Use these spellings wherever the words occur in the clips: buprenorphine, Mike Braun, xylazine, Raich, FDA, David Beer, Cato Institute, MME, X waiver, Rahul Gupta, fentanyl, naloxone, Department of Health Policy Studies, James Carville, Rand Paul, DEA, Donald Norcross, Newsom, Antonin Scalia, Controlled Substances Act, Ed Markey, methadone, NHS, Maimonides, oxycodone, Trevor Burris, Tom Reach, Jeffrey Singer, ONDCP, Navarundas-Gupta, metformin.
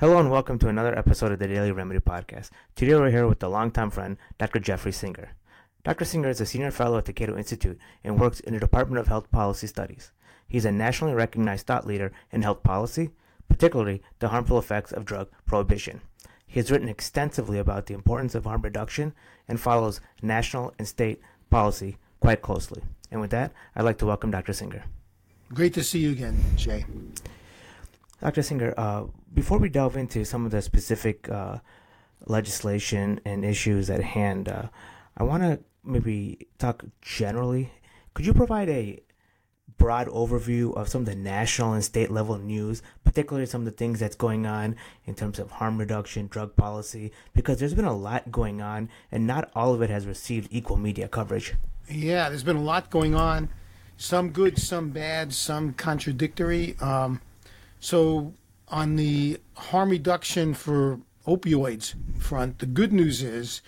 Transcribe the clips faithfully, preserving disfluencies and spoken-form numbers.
Hello and welcome to another episode of the Daily Remedy Podcast. Today we're here with a longtime friend, Doctor Jeffrey Singer. Doctor Singer is a senior fellow at the Cato Institute and works in the Department of Health Policy Studies. He's a nationally recognized thought leader in health policy, particularly the harmful effects of drug prohibition. He has written extensively about the importance of harm reduction and follows national and state policy quite closely. And with that, I'd like to welcome Doctor Singer. Great to see you again, Jay. Doctor Singer, uh, before we delve into some of the specific uh, legislation and issues at hand, uh, I want to maybe talk generally. Could you provide a broad overview of some of the national and state level news, particularly some of the things that's going on in terms of harm reduction, drug policy, because there's been a lot going on and not all of it has received equal media coverage? Yeah, there's been a lot going on, some good, some bad, some contradictory. Um, So on the harm reduction for opioids front, the good news is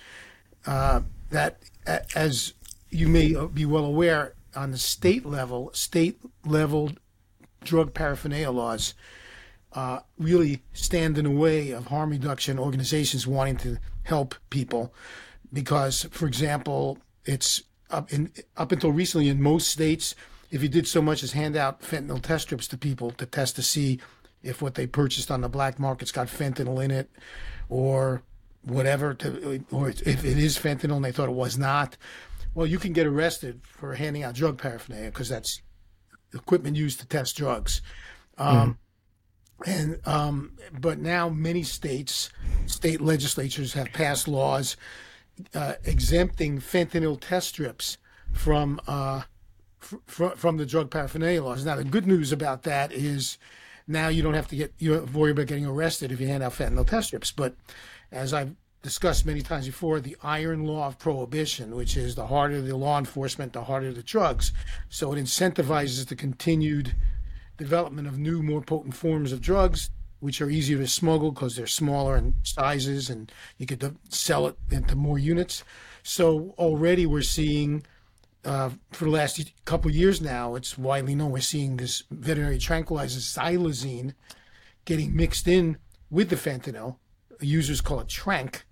uh, that, a- as you may be well aware, on the state level, state level drug paraphernalia laws uh, really stand in the way of harm reduction organizations wanting to help people because, for example, it's up, in, up until recently in most states, if you did so much as hand out fentanyl test strips to people to test to see if what they purchased on the black market's got fentanyl in it or whatever, to, or if it is fentanyl and they thought it was not, well, you can get arrested for handing out drug paraphernalia because that's equipment used to test drugs. Um, mm-hmm. And um, but now many states, state legislatures have passed laws uh, exempting fentanyl test strips from uh from the drug paraphernalia laws. Now, the good news about that is now you don't have to get you worry about getting arrested if you hand out fentanyl test strips. But as I've discussed many times before, the iron law of prohibition, which is the harder the law enforcement, the harder the drugs. So it incentivizes the continued development of new, more potent forms of drugs, which are easier to smuggle because they're smaller in sizes and you get to sell it into more units. So already we're seeing Uh, for the last couple of years now, it's widely known we're seeing this veterinary tranquilizer xylazine getting mixed in with the fentanyl. Users call it tranq,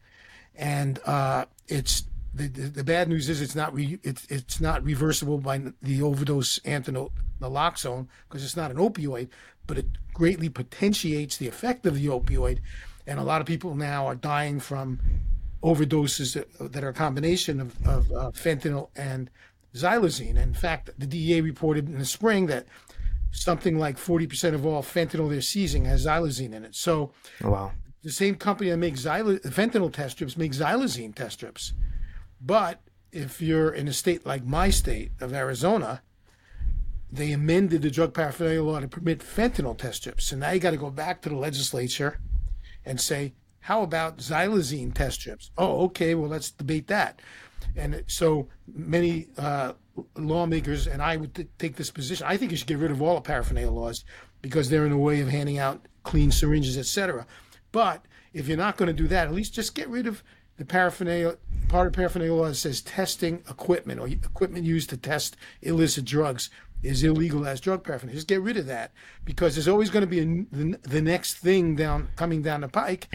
and uh, it's the, the the bad news is it's not re, it's it's not reversible by the overdose antidote naloxone because it's not an opioid, but it greatly potentiates the effect of the opioid, and a lot of people now are dying from overdoses that, that are a combination of of uh, fentanyl and xylazine. In fact, the D E A reported in the spring that something like forty percent of all fentanyl they're seizing has xylazine in it. So oh, wow. The same company that makes xyla- fentanyl test strips makes xylazine test strips. But if you're in a state like my state of Arizona, they amended the drug paraphernalia law to permit fentanyl test strips. So now you got to go back to the legislature and say, how about xylazine test strips? Oh, okay, well, let's debate that. And so many uh, lawmakers, and I would t- take this position, I think you should get rid of all the paraphernalia laws because they're in the way of handing out clean syringes, et cetera. But if you're not going to do that, at least just get rid of the paraphernalia, part of paraphernalia law that says testing equipment or equipment used to test illicit drugs is illegal as drug paraphernalia. Just get rid of that because there's always going to be a, the, the next thing down coming down the pike.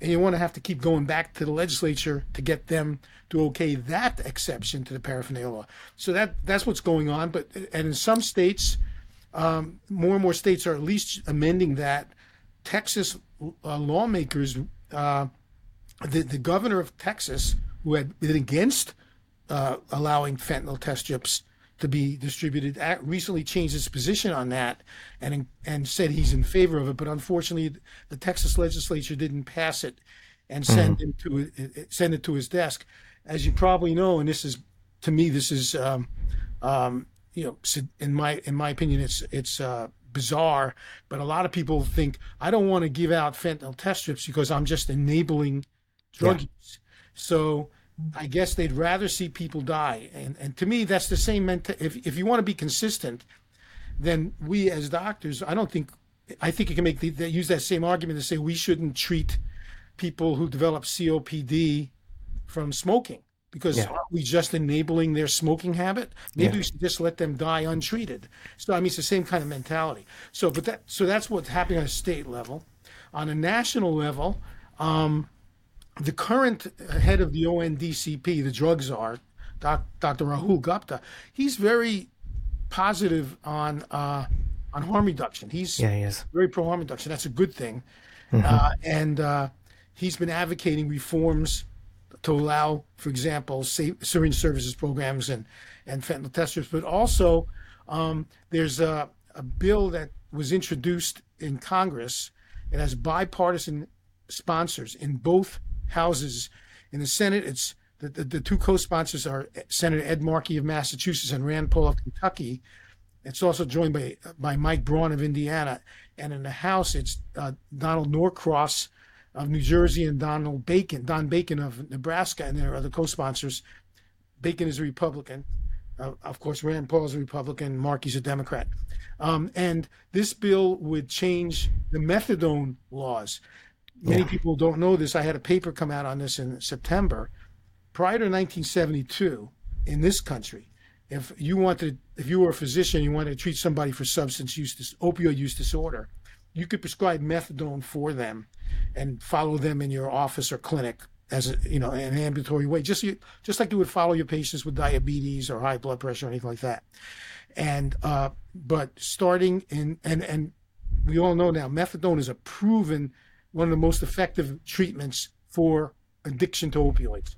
And you want to have to keep going back to the legislature to get them to okay that exception to the paraphernalia law. So that that's what's going on. But and in some states, um, more and more states are at least amending that. Texas uh, lawmakers, uh, the the governor of Texas, who had been against uh, allowing fentanyl test strips to be distributed, at, recently changed his position on that, and and said he's in favor of it. But unfortunately, the Texas legislature didn't pass it, and send mm-hmm. him to send it to his desk. As you probably know, and this is to me, this is um, um, you know, in my in my opinion, it's it's uh, bizarre. But a lot of people think I don't want to give out fentanyl test strips because I'm just enabling drug yeah. use. So I guess they'd rather see people die. And and to me, that's the same menta- if if you want to be consistent, then we as doctors, I don't think, I think you can make the, they use that same argument to say we shouldn't treat people who develop C O P D from smoking because yeah. aren't we just enabling their smoking habit? Maybe yeah. we should just let them die untreated. So, I mean, it's the same kind of mentality. So, but that, so that's what's happening on a state level. on a national level, um, the current head of the O N D C P, the drug czar, Doctor Rahul Gupta, he's very positive on uh, on harm reduction. He's yeah, he is. very pro harm reduction. That's a good thing. Mm-hmm. Uh, and uh, he's been advocating reforms to allow, for example, safe, syringe services programs and, and fentanyl testers. But also um, there's a, a bill that was introduced in Congress. It has bipartisan sponsors in both houses. In the Senate, it's the, the, the two co-sponsors are Senator Ed Markey of Massachusetts and Rand Paul of Kentucky. It's also joined by, by Mike Braun of Indiana. And in the House, it's uh, Donald Norcross of New Jersey and Donald Bacon, Don Bacon of Nebraska, and there are other co-sponsors. Bacon is a Republican. Uh, of course, Rand Paul is a Republican. Markey's a Democrat. Um, and this bill would change the methadone laws. Many yeah. people don't know this. I had a paper come out on this in September. Prior to nineteen seventy-two, in this country, if you wanted, if you were a physician, you wanted to treat somebody for substance use, dis- opioid use disorder, you could prescribe methadone for them and follow them in your office or clinic as a, you know, an ambulatory way, just you, just like you would follow your patients with diabetes or high blood pressure or anything like that. And uh, but starting in and and we all know now methadone is a proven one of the most effective treatments for addiction to opioids.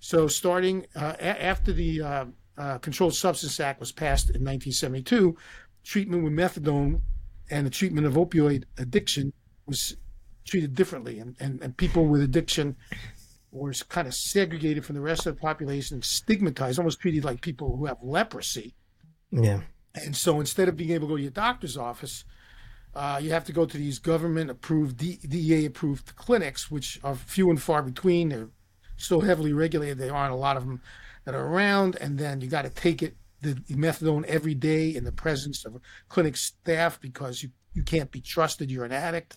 So starting uh, a- after the uh, uh, Controlled Substances Act was passed in nineteen seventy-two, treatment with methadone and the treatment of opioid addiction was treated differently, and, and, and people with addiction were kind of segregated from the rest of the population, stigmatized, almost treated like people who have leprosy. Yeah. And so instead of being able to go to your doctor's office, uh, you have to go to these government-approved, D E A-approved clinics, which are few and far between. They're so heavily regulated, there aren't a lot of them that are around, and then you got to take it, the methadone, every day in the presence of clinic staff because you, you can't be trusted. You're an addict,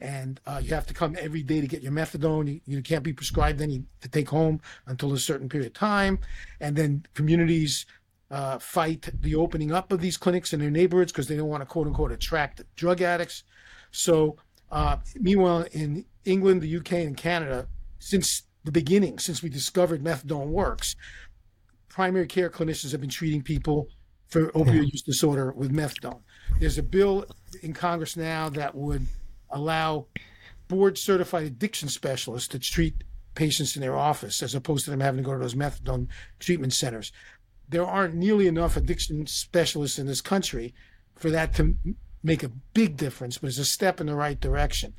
and uh, you have to come every day to get your methadone. You, you can't be prescribed any to take home until a certain period of time. And then communities uh, fight the opening up of these clinics in their neighborhoods because they don't want to, quote unquote, attract drug addicts. So uh, meanwhile, in England, the U K, and Canada, since the beginning, since we discovered methadone works, primary care clinicians have been treating people for opioid yeah. use disorder with methadone. There's a bill in Congress now that would allow board-certified addiction specialists to treat patients in their office as opposed to them having to go to those methadone treatment centers. There aren't nearly enough addiction specialists in this country for that to make a big difference, but it's a step in the right direction.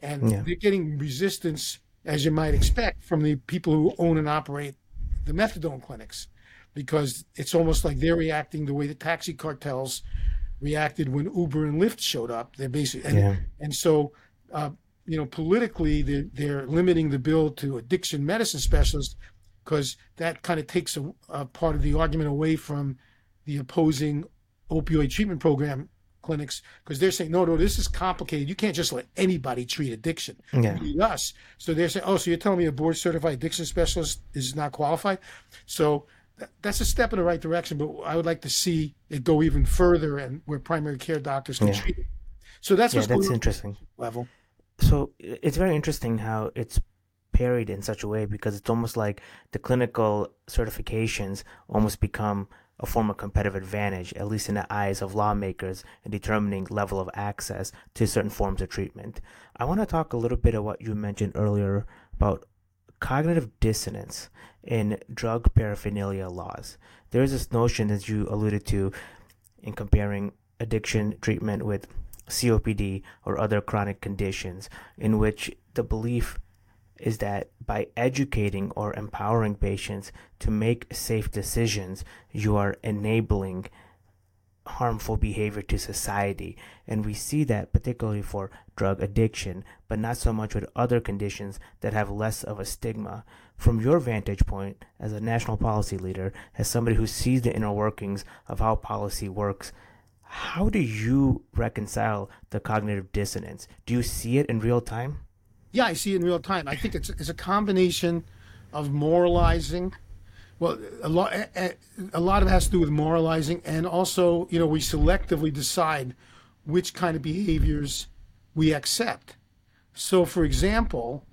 And yeah. they're getting resistance, as you might expect, from the people who own and operate the methadone clinics, because it's almost like they're reacting the way the taxi cartels reacted when Uber and Lyft showed up. They're basically, and, yeah. and so, uh, you know, politically, they're, they're limiting the bill to addiction medicine specialists because that kind of takes a, a part of the argument away from the opposing opioid treatment program clinics, because they're saying, no, no, this is complicated. You can't just let anybody treat addiction. Yeah. Treat us. So they're saying, oh, so you're telling me a board-certified addiction specialist is not qualified? So th- that's a step in the right direction, but I would like to see it go even further and where primary care doctors can yeah. treat it. So that's yeah, what's that's interesting. Level. So it's very interesting how it's parried in such a way, because it's almost like the clinical certifications almost become a form of competitive advantage, at least in the eyes of lawmakers, in determining level of access to certain forms of treatment. I want to talk a little bit of what you mentioned earlier about cognitive dissonance in drug paraphernalia laws. There is this notion, as you alluded to, in comparing addiction treatment with C O P D or other chronic conditions, in which the belief is that by educating or empowering patients to make safe decisions, you are enabling harmful behavior to society. And we see that particularly for drug addiction, but not so much with other conditions that have less of a stigma. From your vantage point as a national policy leader, as somebody who sees the inner workings of how policy works, how do you reconcile the cognitive dissonance? Do you see it in real time? Yeah, I see it in real time. I think it's it's a combination of moralizing. Well, a lot a, a lot of it has to do with moralizing, and also, you know, we selectively decide which kind of behaviors we accept. So, for example,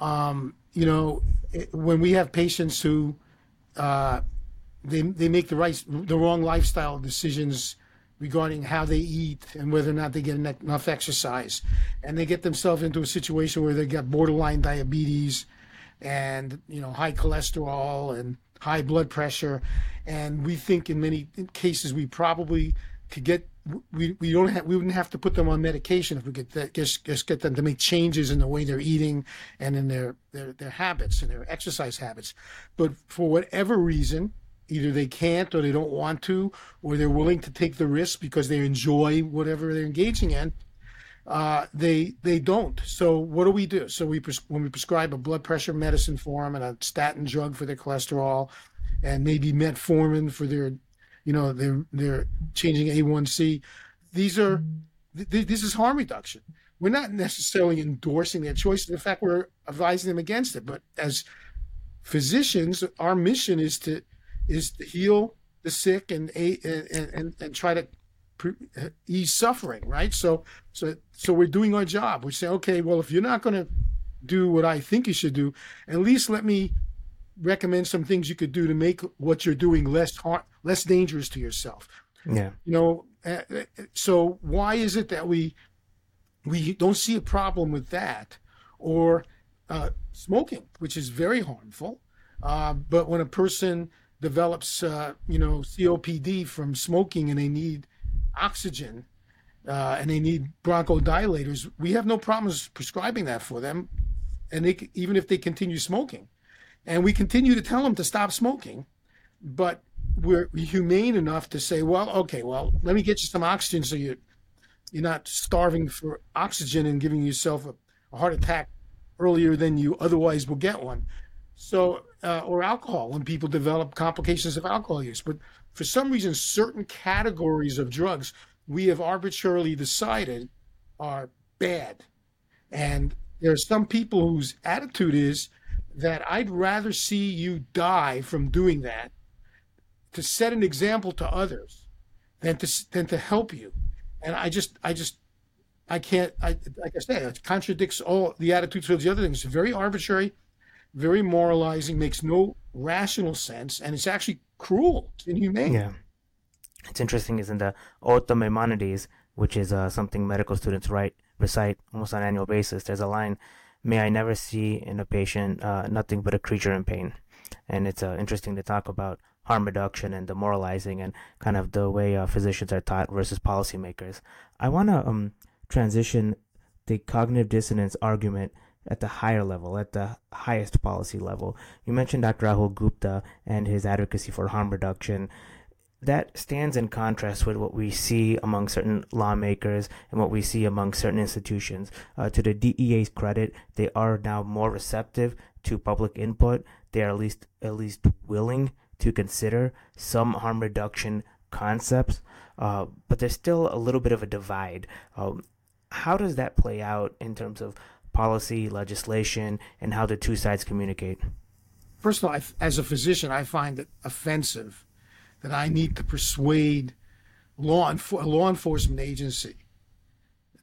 um, you know, it, when we have patients who uh, they they make the right the wrong lifestyle decisions regarding how they eat and whether or not they get enough exercise, and they get themselves into a situation where they got borderline diabetes, and you know, high cholesterol and high blood pressure, and we think in many cases we probably could get we we don't have, we wouldn't have to put them on medication if we could that, just just get them to make changes in the way they're eating and in their their their habits and their exercise habits. But for whatever reason, either they can't or they don't want to, or they're willing to take the risk because they enjoy whatever they're engaging in. Uh, they they don't. So what do we do? So we pres- when we prescribe a blood pressure medicine for them and a statin drug for their cholesterol, and maybe metformin for their, you know, their their changing A one C. These are th- this is harm reduction. We're not necessarily endorsing their choices. In fact, we're advising them against it. But as physicians, our mission is to is to heal the sick and and and, and try to ease suffering, right? So, so, so we're doing our job. We say, okay, well, if you're not going to do what I think you should do, at least let me recommend some things you could do to make what you're doing less har- less dangerous to yourself. Yeah. You know, uh, so why is it that we we don't see a problem with that, or uh, smoking, which is very harmful, uh, but when a person develops, uh, you know, C O P D from smoking and they need oxygen uh, and they need bronchodilators, we have no problems prescribing that for them, and they, even if they continue smoking. And we continue to tell them to stop smoking, but we're humane enough to say, well, okay, well, let me get you some oxygen so you're, you're not starving for oxygen and giving yourself a, a heart attack earlier than you otherwise will get one. So, uh, or alcohol, when people develop complications of alcohol use. But for some reason, certain categories of drugs we have arbitrarily decided are bad. And there are some people whose attitude is that I'd rather see you die from doing that to set an example to others than to than to help you. And I just, I just, I can't, I, like I said, it contradicts all the attitudes towards the other things. It's very arbitrary, very moralizing, makes no rational sense, and it's actually cruel, it's inhumane. Yeah, it's interesting, is in the Oath of Maimonides, which is uh, something medical students write, recite almost on an annual basis. There's a line, "May I never see in a patient uh, nothing but a creature in pain," and it's uh, interesting to talk about harm reduction and demoralizing and kind of the way uh, physicians are taught versus policymakers. I want to um, transition the cognitive dissonance argument at the higher level, at the highest policy level. You mentioned Doctor Rahul Gupta and his advocacy for harm reduction. That stands in contrast with what we see among certain lawmakers and what we see among certain institutions. Uh, to the D E A's credit, they are now more receptive to public input. They are at least at least willing to consider some harm reduction concepts, uh, but there's still a little bit of a divide. Um, how does that play out in terms of policy, legislation, and how the two sides communicate? First of all, I, as a physician, I find it offensive that I need to persuade law enfor- a law enforcement agency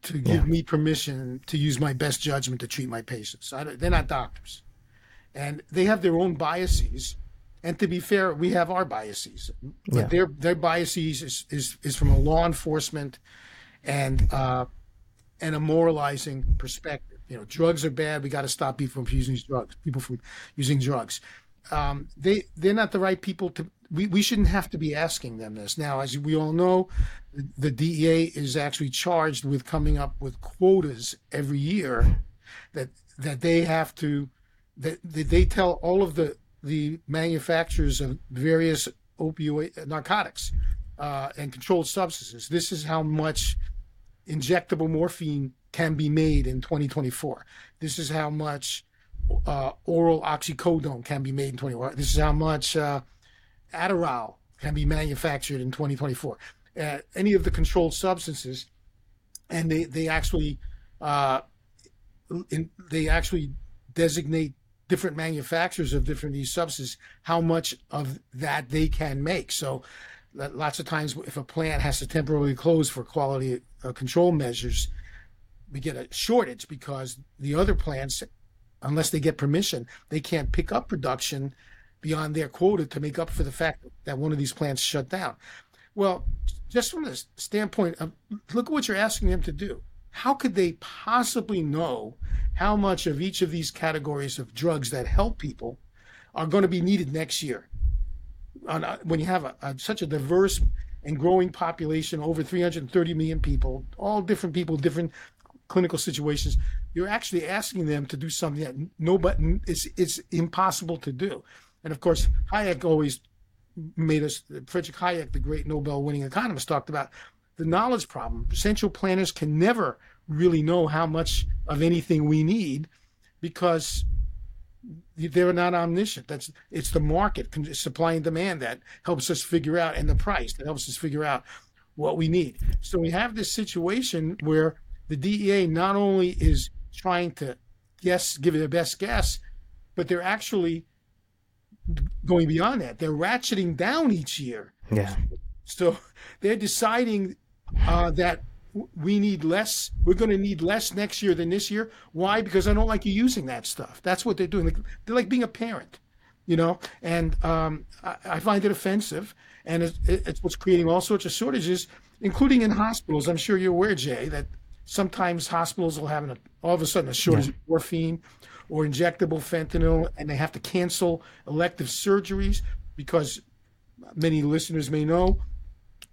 to give yeah. me permission to use my best judgment to treat my patients. I, they're not doctors. And they have their own biases. And to be fair, we have our biases. But yeah. their their biases is, is, is from a law enforcement and, uh, and a moralizing perspective. You know, drugs are bad. We got to stop people from using drugs. People from using drugs. Um, they they're not the right people to. We, we shouldn't have to be asking them this. Now, as we all know, the, the D E A is actually charged with coming up with quotas every year that that they have to. That, that they tell all of the the manufacturers of various opioid narcotics uh, and controlled substances. This is how much injectable morphine can be made in twenty twenty-four. This is how much uh, oral oxycodone can be made in twenty twenty-four. This is how much uh, Adderall can be manufactured in twenty twenty-four. Uh, any of the controlled substances, and they they actually uh, in, they actually designate different manufacturers of different these substances, how much of that they can make. So lots of times, if a plant has to temporarily close for quality uh, control measures, we get a shortage because the other plants, unless they get permission, they can't pick up production beyond their quota to make up for the fact that one of these plants shut down. Well, just from the standpoint of, look at what you're asking them to do. How could they possibly know how much of each of these categories of drugs that help people are going to be needed next year? On a, when you have a, a, such a diverse and growing population, over three hundred thirty million people, all different people, different clinical situations, you're actually asking them to do something that nobody, it's, it's impossible to do. And of course, Hayek always made us, Friedrich Hayek, the great Nobel-winning economist, talked about the knowledge problem. Central planners can never really know how much of anything we need because they're not omniscient. That's it's the market, supply and demand, that helps us figure out, and the price that helps us figure out what we need. So we have this situation where the D E A not only is trying to guess, give it their best guess, but they're actually going beyond that. They're ratcheting down each year. Yeah. So they're deciding uh, that we need less. We're going to need less next year than this year. Why? Because I don't like you using that stuff. That's what they're doing. Like, they're like being a parent, you know, and um, I, I find it offensive. And it's, it's what's creating all sorts of shortages, including in hospitals. I'm sure you're aware, Jay, that sometimes hospitals will have an, all of a sudden a shortage yeah. of morphine or injectable fentanyl, and they have to cancel elective surgeries because many listeners may know,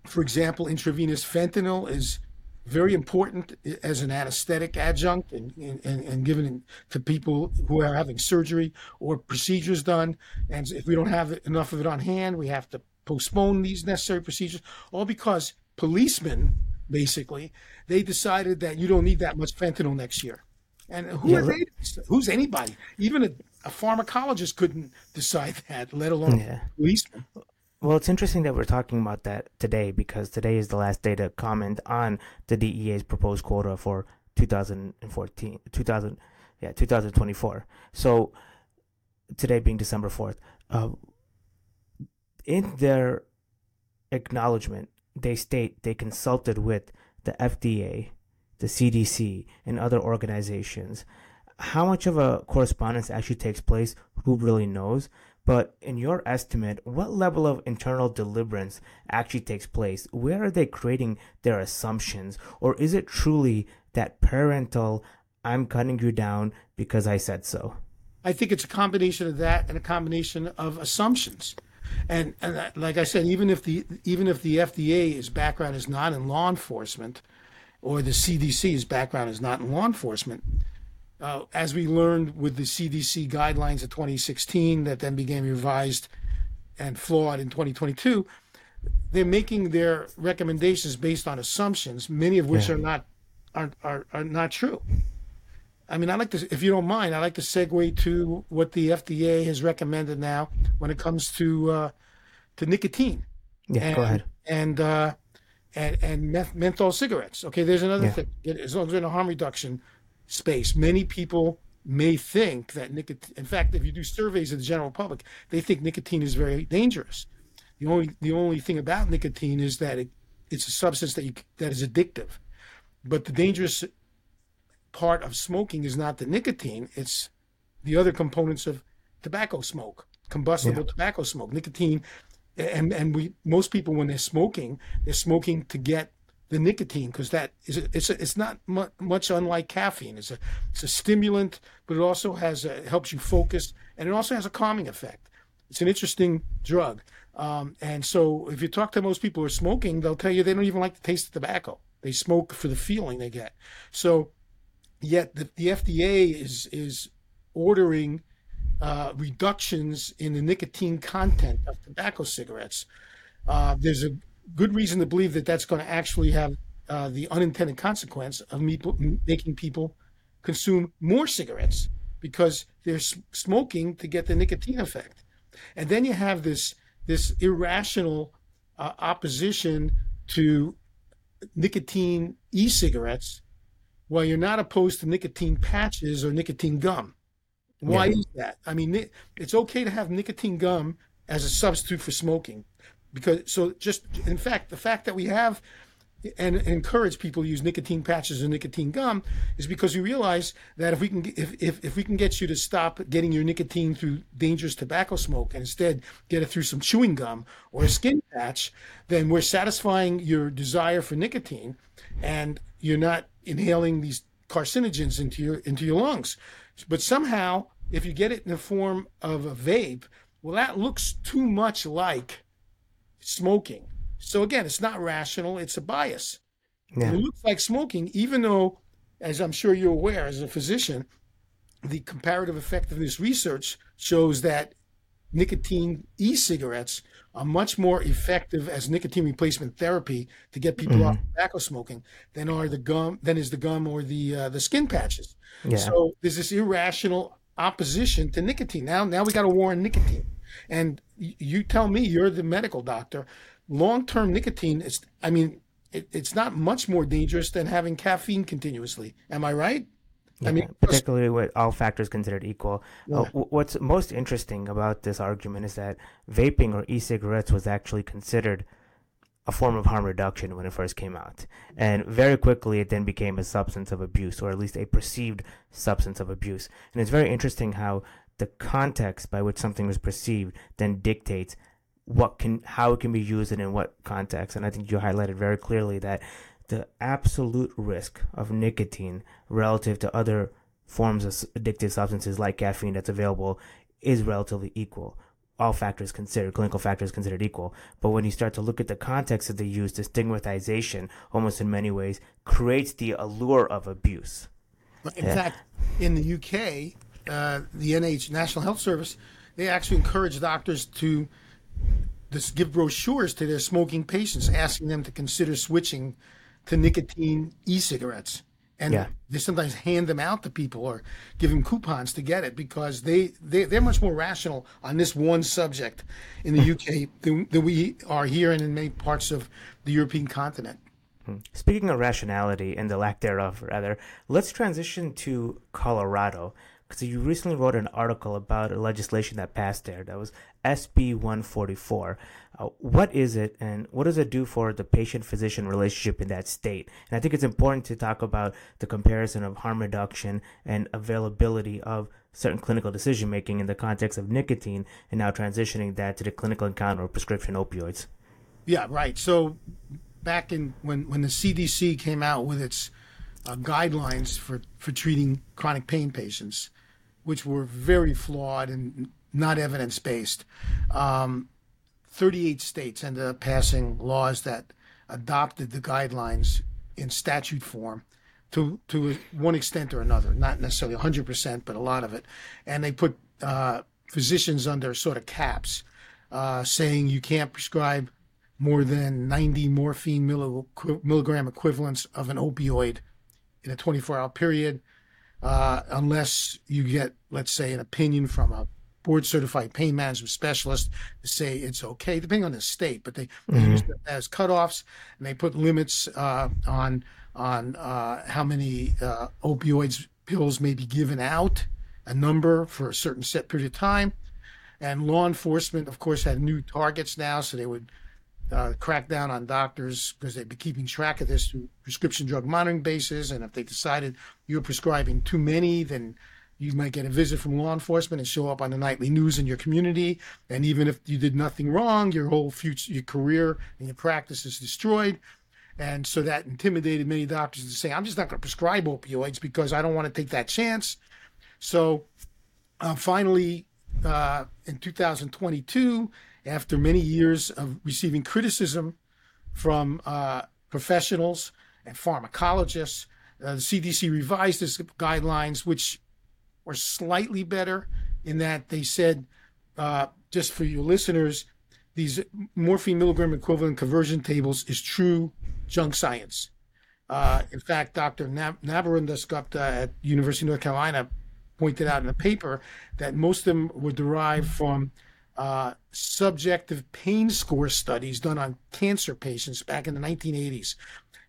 for example, intravenous fentanyl is very important as an anesthetic adjunct and, and, and given to people who are having surgery or procedures done. And if we don't have enough of it on hand, we have to postpone these necessary procedures, all because policemen, basically, they decided that you don't need that much fentanyl next year. And who yeah, are they? Who's anybody? Even a, a pharmacologist couldn't decide that, let alone yeah. a policeman. Well, it's interesting that we're talking about that today because today is the last day to comment on the D E A's proposed quota for twenty fourteen, two thousand, yeah, twenty twenty-four. So today being December fourth, uh, in their acknowledgement, they state they consulted with the F D A, the C D C, and other organizations. How much of a correspondence actually takes place, who really knows? But in your estimate, what level of internal deliberance actually takes place? Where are they creating their assumptions? Or is it truly that parental, I'm cutting you down because I said so? I think it's a combination of that and a combination of assumptions. And, and like I said, even if the even if the F D A's background is not in law enforcement, or the C D C's background is not in law enforcement, Uh, as we learned with the C D C guidelines of twenty sixteen that then became revised and flawed in twenty twenty-two, they're making their recommendations based on assumptions, many of which yeah. are not are, are are not true. I mean, I like to, if you don't mind, I like to segue to what the F D A has recommended now when it comes to uh, to nicotine. Yeah, and, go ahead. And uh, and and meth- menthol cigarettes. Okay, there's another yeah. thing. As long as we're in a harm reduction space, many people may think that nicotine, in fact, if you do surveys of the general public, they think nicotine is very dangerous. The only the only thing about nicotine is that it, it's a substance that you, that is addictive. But the dangerous part of smoking is not the nicotine, it's the other components of tobacco smoke, combustible yeah. tobacco smoke, nicotine. And, and we most people, when they're smoking, they're smoking to get the nicotine, because that is a, it's a, it's not mu- much unlike caffeine. It's a it's a stimulant, but it also has a, it helps you focus, and it also has a calming effect. It's an interesting drug, um, and so if you talk to most people who are smoking, they'll tell you they don't even like the taste of tobacco. They smoke for the feeling they get. So, yet the, the F D A is is ordering uh, reductions in the nicotine content of tobacco cigarettes. Uh, there's a good reason to believe that that's going to actually have uh, the unintended consequence of me- making people consume more cigarettes because they're s- smoking to get the nicotine effect. And then you have this this irrational uh, opposition to nicotine e-cigarettes while you're not opposed to nicotine patches or nicotine gum. Why yeah. is that? I mean, ni- it's okay to have nicotine gum as a substitute for smoking. Because so just in fact, the fact that we have and encourage people to use nicotine patches or nicotine gum is because you realize that if we can if, if, if we can get you to stop getting your nicotine through dangerous tobacco smoke and instead get it through some chewing gum or a skin patch, then we're satisfying your desire for nicotine and you're not inhaling these carcinogens into your into your lungs. But somehow, if you get it in the form of a vape, well, that looks too much like smoking. So again, it's not rational, it's a bias. Yeah. And it looks like smoking, even though, as I'm sure you're aware as a physician, the comparative effectiveness research shows that nicotine e-cigarettes are much more effective as nicotine replacement therapy to get people mm-hmm. off tobacco smoking than are the gum, than is the gum or the uh, the skin patches. Yeah. So there's this irrational opposition to nicotine. Now, now we got a war on nicotine. And you tell me, you're the medical doctor. Long-term nicotine is, I mean, it, it's not much more dangerous than having caffeine continuously. Am I right? Yeah, I mean, particularly with all factors considered equal. Yeah. Uh, what's most interesting about this argument is that vaping or e-cigarettes was actually considered a form of harm reduction when it first came out. And very quickly, it then became a substance of abuse, or at least a perceived substance of abuse. And it's very interesting how the context by which something was perceived then dictates what can, how it can be used and in what context. And I think you highlighted very clearly that the absolute risk of nicotine relative to other forms of addictive substances like caffeine that's available is relatively equal. All factors considered, clinical factors considered equal. But when you start to look at the context that they use, the stigmatization almost in many ways creates the allure of abuse. In yeah. fact, in the U K, uh, the N H, National Health Service, they actually encourage doctors to Just give brochures to their smoking patients, asking them to consider switching to nicotine e-cigarettes, and yeah. they sometimes hand them out to people or give them coupons to get it because they, they they're much more rational on this one subject in the U K than, than we are here and in many parts of the European continent. Speaking of rationality and the lack thereof, rather, let's transition to Colorado. So you recently wrote an article about a legislation that passed there. That was S B one forty-four. Uh, what is it, and what does it do for the patient-physician relationship in that state? And I think it's important to talk about the comparison of harm reduction and availability of certain clinical decision-making in the context of nicotine, and now transitioning that to the clinical encounter of prescription opioids. Yeah, right. So back in when, when the C D C came out with its uh, guidelines for, for treating chronic pain patients, which were very flawed and not evidence-based. Um, thirty-eight states ended up passing laws that adopted the guidelines in statute form to to one extent or another, not necessarily one hundred percent, but a lot of it. And they put uh, physicians under sort of caps, uh, saying you can't prescribe more than ninety morphine milligram equivalents of an opioid in a twenty-four hour period, Uh, unless you get, let's say, an opinion from a board-certified pain management specialist to say it's okay, depending on the state. But they, mm-hmm. they use that as cutoffs, and they put limits uh, on on uh, how many uh, opioids pills may be given out, a number for a certain set period of time. And law enforcement, of course, had new targets now, so they would Uh, crack down on doctors because they'd be keeping track of this through prescription drug monitoring bases. And if they decided you're prescribing too many, then you might get a visit from law enforcement and show up on the nightly news in your community. And even if you did nothing wrong, your whole future, your career and your practice is destroyed. And so that intimidated many doctors to say, I'm just not going to prescribe opioids because I don't want to take that chance. So uh, finally, uh, in two thousand twenty-two, after many years of receiving criticism from uh, professionals and pharmacologists, uh, the C D C revised its guidelines, which were slightly better in that they said, uh, just for your listeners, these morphine milligram equivalent conversion tables is true junk science. Uh, in fact, Doctor Navarundas-Gupta at University of North Carolina pointed out in a paper that most of them were derived from Uh, subjective pain score studies done on cancer patients back in the nineteen eighties.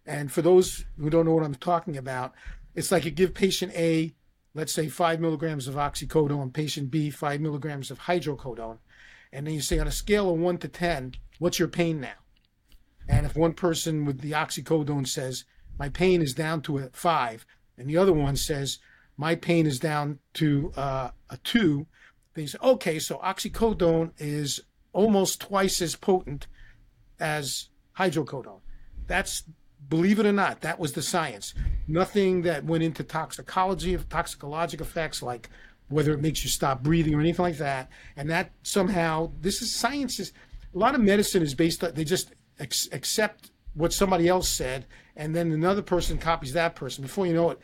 And for those who don't know what I'm talking about, it's like you give patient A, let's say five milligrams of oxycodone, patient B, five milligrams of hydrocodone. And then you say on a scale of one to ten, what's your pain now? And if one person with the oxycodone says, my pain is down to a five, and the other one says, my pain is down to uh, a two, they say, okay, so oxycodone is almost twice as potent as hydrocodone. That's, believe it or not, that was the science. Nothing that went into toxicology, toxicologic effects, like whether it makes you stop breathing or anything like that. And that somehow, this is science. Is, a lot of medicine is based on, they just ex- accept what somebody else said, and then another person copies that person. Before you know it,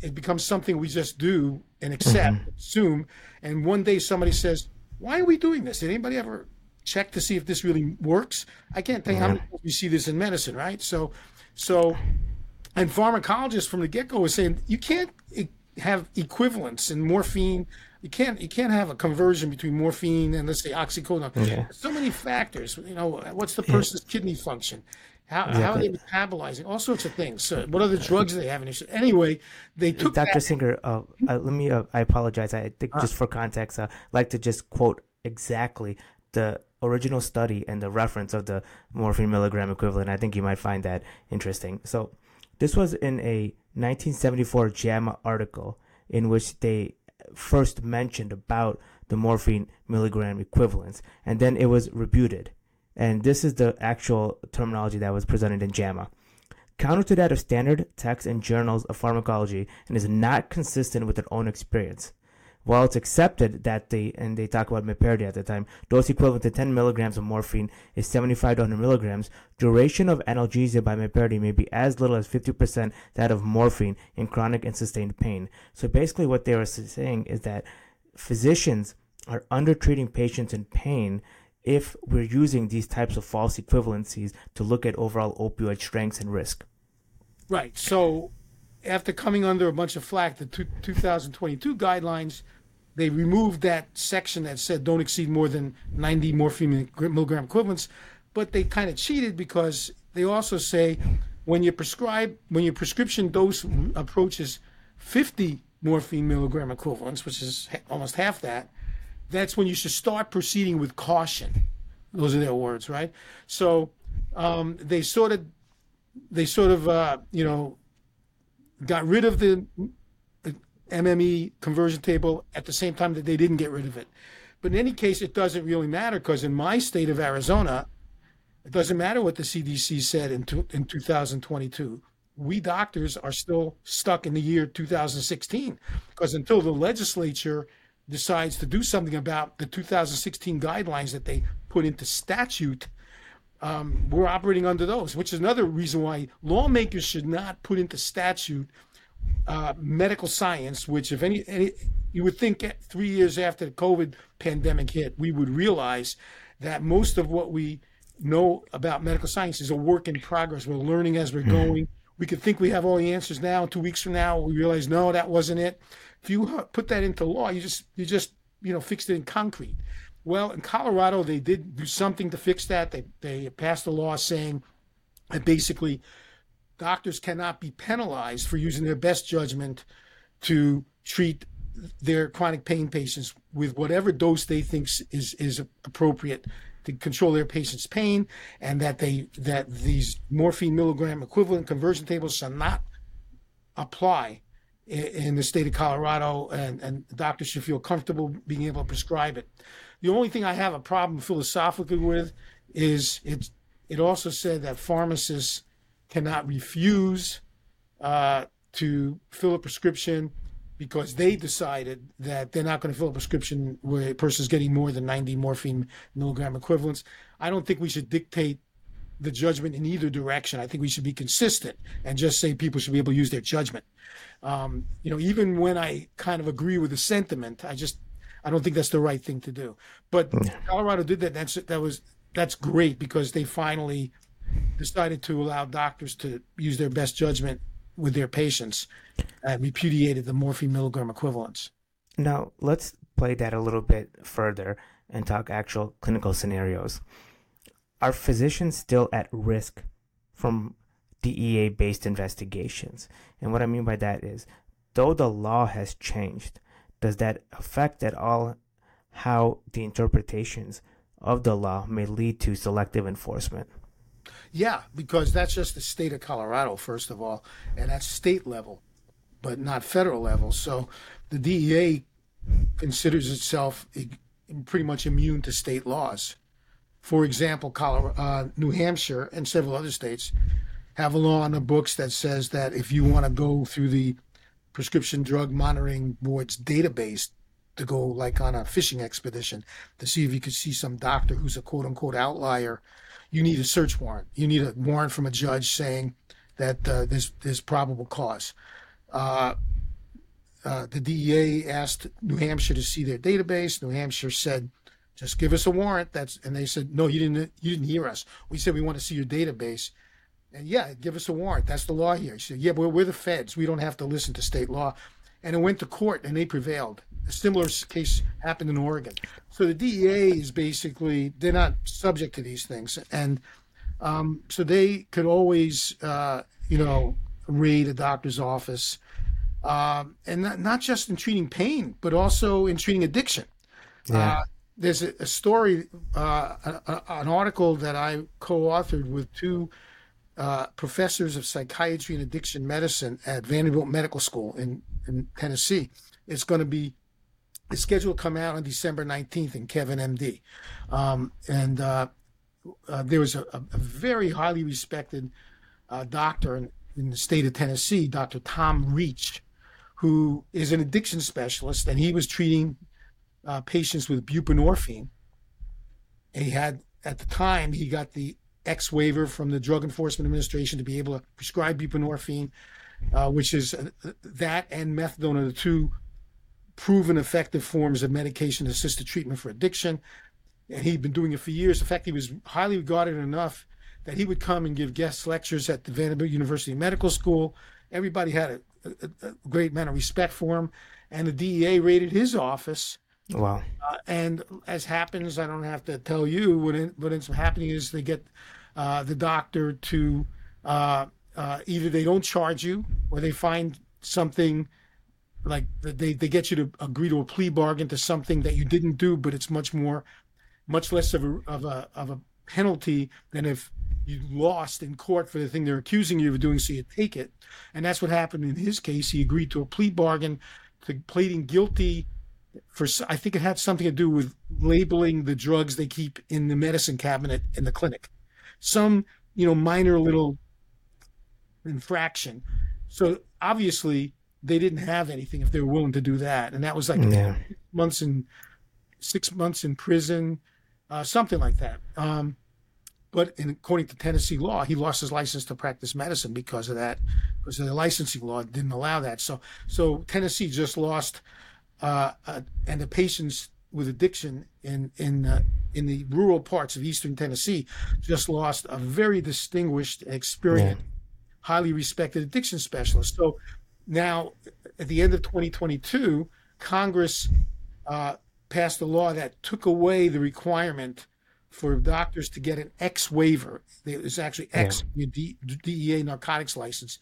it becomes something we just do and accept, mm-hmm. assume. And one day somebody says, why are we doing this? Did anybody ever check to see if this really works? I can't think yeah. how many times we see this in medicine, right? So, so, and pharmacologists from the get-go are saying, you can't have equivalence in morphine. You can't you can't have a conversion between morphine and, let's say, oxycodone. Yeah. So many factors. You know, what's the person's yeah. kidney function? How, exactly. how are they metabolizing? All sorts of things. So what other drugs do they have in issue? Anyway, they took Doctor that- Singer, uh, uh, let me, uh, I apologize. I think uh, just for context, I'd like to just quote exactly the original study and the reference of the morphine milligram equivalent. I think you might find that interesting. So this was in a nineteen seventy-four JAMA article in which they first mentioned about the morphine milligram equivalents, and then it was refuted. And this is the actual terminology that was presented in JAMA. Counter to that of standard texts and journals of pharmacology, and is not consistent with their own experience. While it's accepted that they, and they talk about meparity at the time, dose equivalent to ten milligrams of morphine is seventy-five to one hundred milligrams, duration of analgesia by meparity may be as little as fifty percent that of morphine in chronic and sustained pain. So basically what they were saying is that physicians are undertreating patients in pain if we're using these types of false equivalencies to look at overall opioid strengths and risk. Right. So after coming under a bunch of flack, the two thousand twenty-two guidelines, they removed that section that said don't exceed more than ninety morphine milligram equivalents, but they kind of cheated because they also say when you prescribe, when your prescription dose approaches fifty morphine milligram equivalents, which is almost half that, that's when you should start proceeding with caution. Those are their words, right? So um, they sort of, they sort of, uh, you know, got rid of the M M E conversion table at the same time that they didn't get rid of it. But in any case, it doesn't really matter because in my state of Arizona, it doesn't matter what the C D C said in to, in two thousand twenty-two. We doctors are still stuck in the year two thousand sixteen because until the legislature decides to do something about the two thousand sixteen guidelines that they put into statute, um, we're operating under those, which is another reason why lawmakers should not put into statute uh, medical science, which if any, any, you would think three years after the COVID pandemic hit, we would realize that most of what we know about medical science is a work in progress. We're learning as we're going. We could think we have all the answers now. Two weeks from now, we realize, no, that wasn't it. If you put that into law, you just, you just, you know, fixed it in concrete. Well, in Colorado, they did do something to fix that. They they passed a law saying that basically doctors cannot be penalized for using their best judgment to treat their chronic pain patients with whatever dose they think is, is appropriate to control their patient's pain, and that they, that these morphine milligram equivalent conversion tables shall not apply in the state of Colorado, and, and doctors should feel comfortable being able to prescribe it. The only thing I have a problem philosophically with is it, it also said that pharmacists cannot refuse uh, to fill a prescription because they decided that they're not going to fill a prescription where a person's getting more than ninety morphine milligram equivalents. I don't think we should dictate the judgment in either direction. I think we should be consistent and just say people should be able to use their judgment. Um, you know, even when I kind of agree with the sentiment, I just, I don't think that's the right thing to do. But Colorado did that. That's, that was, that's great because they finally decided to allow doctors to use their best judgment with their patients and repudiated the morphine milligram equivalents. Now let's play that a little bit further and talk actual clinical scenarios. Are physicians still at risk from D E A-based investigations? And what I mean by that is, though the law has changed, does that affect at all how the interpretations of the law may lead to selective enforcement? Yeah, because that's just the state of Colorado, first of all, and that's state level, but not federal level. So the D E A considers itself pretty much immune to state laws. For example, Colorado, uh, New Hampshire and several other states have a law on the books that says that if you want to go through the Prescription Drug Monitoring Board's database to go like on a fishing expedition to see if you could see some doctor who's a quote-unquote outlier, you need a search warrant. You need a warrant from a judge saying that uh, there's, there's probable cause. Uh, uh, the D E A asked New Hampshire to see their database. New Hampshire said, just give us a warrant. That's, and they said, no, you didn't, you didn't hear us. We said, we want to see your database. And yeah, give us a warrant. That's the law here. He said, yeah, but we're the feds. We don't have to listen to state law. And it went to court and they prevailed. A similar case happened in Oregon. So the D E A is basically, they're not subject to these things. And um, so they could always, uh, you know, raid a doctor's office. Um, and not, not just in treating pain, but also in treating addiction. Yeah. Uh, there's a, a story, uh, a, a, an article that I co-authored with two uh, professors of psychiatry and addiction medicine at Vanderbilt Medical School in, in Tennessee. It's going to be, it's scheduled to come out on December nineteenth in Kevin, M D. Um, and uh, uh, there was a, a very highly respected uh, doctor in, in the state of Tennessee, Doctor Tom Reach, who is an addiction specialist, and he was treating uh, patients with buprenorphine. And he had, at the time, he got the X waiver from the Drug Enforcement Administration to be able to prescribe buprenorphine, uh, which is uh, that and methadone are the two proven effective forms of medication-assisted treatment for addiction. And he'd been doing it for years. In fact, he was highly regarded enough that he would come and give guest lectures at the Vanderbilt University Medical School. Everybody had a, a, a great amount of respect for him. And the D E A raided his office. Wow. Uh, and as happens, I don't have to tell you, what, it, what ends up happening is they get uh, the doctor to uh, uh, either they don't charge you or they find something like they, they get you to agree to a plea bargain to something that you didn't do, but it's much more, much less of a, of a, of a penalty than if you lost in court for the thing they're accusing you of doing, so you take it. And that's what happened in his case. He agreed to a plea bargain to pleading guilty for, I think it had something to do with labeling the drugs they keep in the medicine cabinet in the clinic. Some, you know, minor little infraction. So obviously they didn't have anything if they were willing to do that. And that was like yeah. months in, six months in prison, uh, something like that. Um, but in, according to Tennessee law, he lost his license to practice medicine because of that, because the licensing law didn't allow that. So, so Tennessee just lost, uh, uh, and the patients with addiction in, in, uh, in the rural parts of Eastern Tennessee just lost a very distinguished, experienced, yeah. highly respected addiction specialist. So, now, at the end of twenty twenty-two, Congress uh, passed a law that took away the requirement for doctors to get an X waiver. It's actually X, yeah. your D E A narcotics license,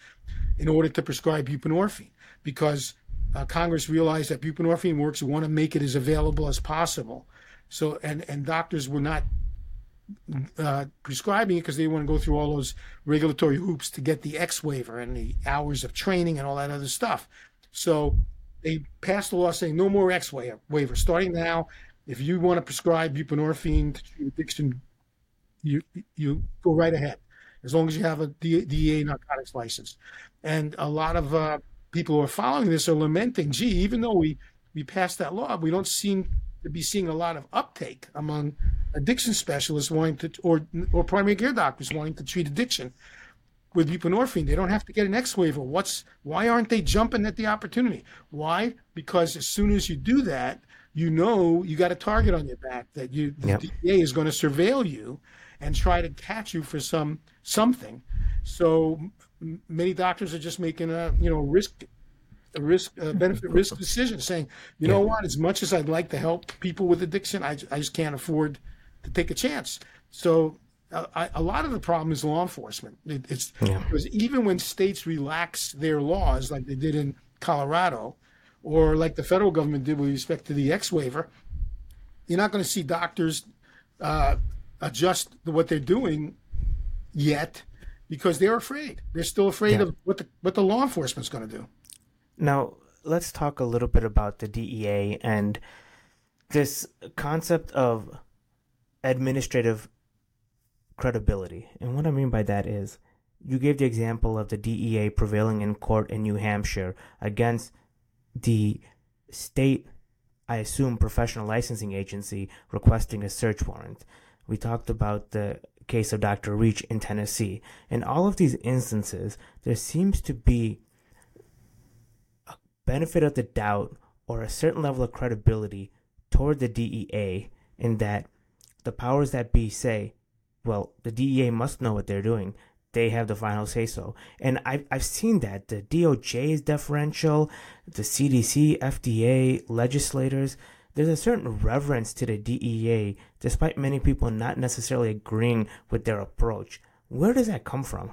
in order to prescribe buprenorphine, because uh, Congress realized that buprenorphine works. We want to make it as available as possible. So, and, and doctors were not Uh, prescribing it because they want to go through all those regulatory hoops to get the X waiver and the hours of training and all that other stuff. So they passed a law saying no more X waiver. Starting now, if you want to prescribe buprenorphine to treat addiction, you you go right ahead, as long as you have a D E A narcotics license. And a lot of uh, people who are following this are lamenting, gee, even though we, we passed that law, we don't seem to be seeing a lot of uptake among addiction specialists wanting to, or or primary care doctors wanting to treat addiction with buprenorphine. They don't have to get an X waiver. What's why aren't they jumping at the opportunity? Why? Because as soon as you do that, you know you got a target on your back that you the yep. D E A is going to surveil you and try to catch you for some something. So m- many doctors are just making a you know risk. A risk uh, benefit risk decision, saying, you know yeah. what, as much as I'd like to help people with addiction, I, I just can't afford to take a chance. So uh, I, a lot of the problem is law enforcement. It, it's yeah. because even when states relax their laws, like they did in Colorado, or like the federal government did with respect to the X waiver, you're not going to see doctors uh, adjust what they're doing yet because they're afraid. They're still afraid yeah. of what the, what the law enforcement's going to do. Now, let's talk a little bit about the D E A and this concept of administrative credibility. And what I mean by that is, you gave the example of the D E A prevailing in court in New Hampshire against the state, I assume, professional licensing agency requesting a search warrant. We talked about the case of Doctor Reach in Tennessee. In all of these instances, there seems to be a benefit of the doubt or a certain level of credibility toward the D E A, in that the powers that be say, well, the D E A must know what they're doing. They have the final say-so. And I've, I've seen that. The D O J is deferential, the C D C, F D A, legislators. There's a certain reverence to the D E A, despite many people not necessarily agreeing with their approach. Where does that come from?